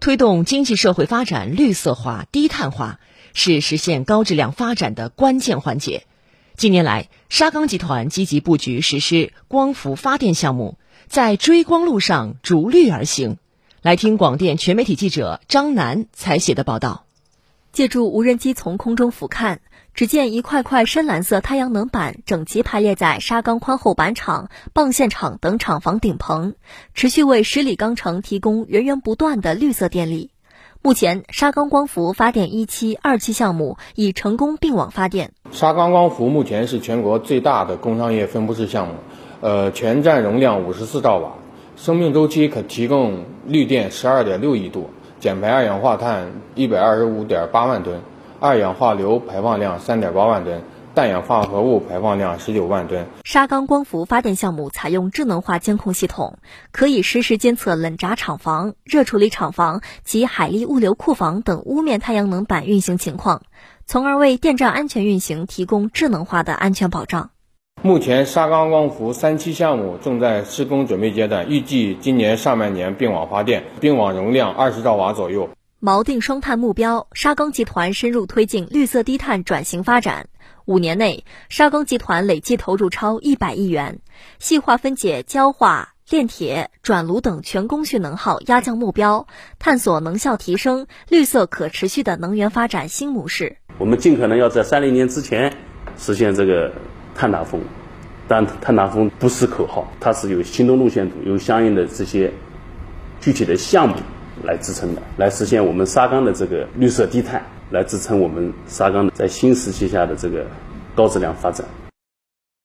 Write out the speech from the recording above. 推动经济社会发展绿色化、低碳化是实现高质量发展的关键环节。近年来，沙钢集团积极布局实施光伏发电项目，在追光路上逐绿而行。来听广电全媒体记者张楠采写的报道。借助无人机从空中俯瞰，只见一块块深蓝色太阳能板整齐排列在沙钢宽厚板厂、棒线厂等厂房顶棚，持续为十里钢城提供源源不断的绿色电力。目前，沙钢光伏发电一期、二期项目已成功并网发电。沙钢光伏目前是全国最大的工商业分布式项目，全站容量54兆瓦，生命周期可提供绿电12.6亿度，减排二氧化碳125.8万吨，二氧化硫排放量3.8万吨。氮氧化合物排放量19万吨。沙钢光伏发电项目采用智能化监控系统，可以实时监测冷轧厂房、热处理厂房及海力物流库房等屋面太阳能板运行情况，从而为电站安全运行提供智能化的安全保障。目前，沙钢光伏3期项目正在施工准备阶段，预计今年上半年并网发电，并网容量20兆瓦左右。锚定双碳目标，沙钢集团深入推进绿色低碳转型发展。5年内，沙钢集团累计投入超100亿元，细化分解焦化、炼铁、转炉等全工序能耗压降目标，探索能效提升、绿色可持续的能源发展新模式。我们尽可能要在30年之前实现这个碳达峰，但碳达峰不是口号，它是有行动路线图、有相应的这些具体的项目来支撑的，来实现我们沙钢的这个绿色低碳，来支撑我们沙钢在新时期下的这个高质量发展。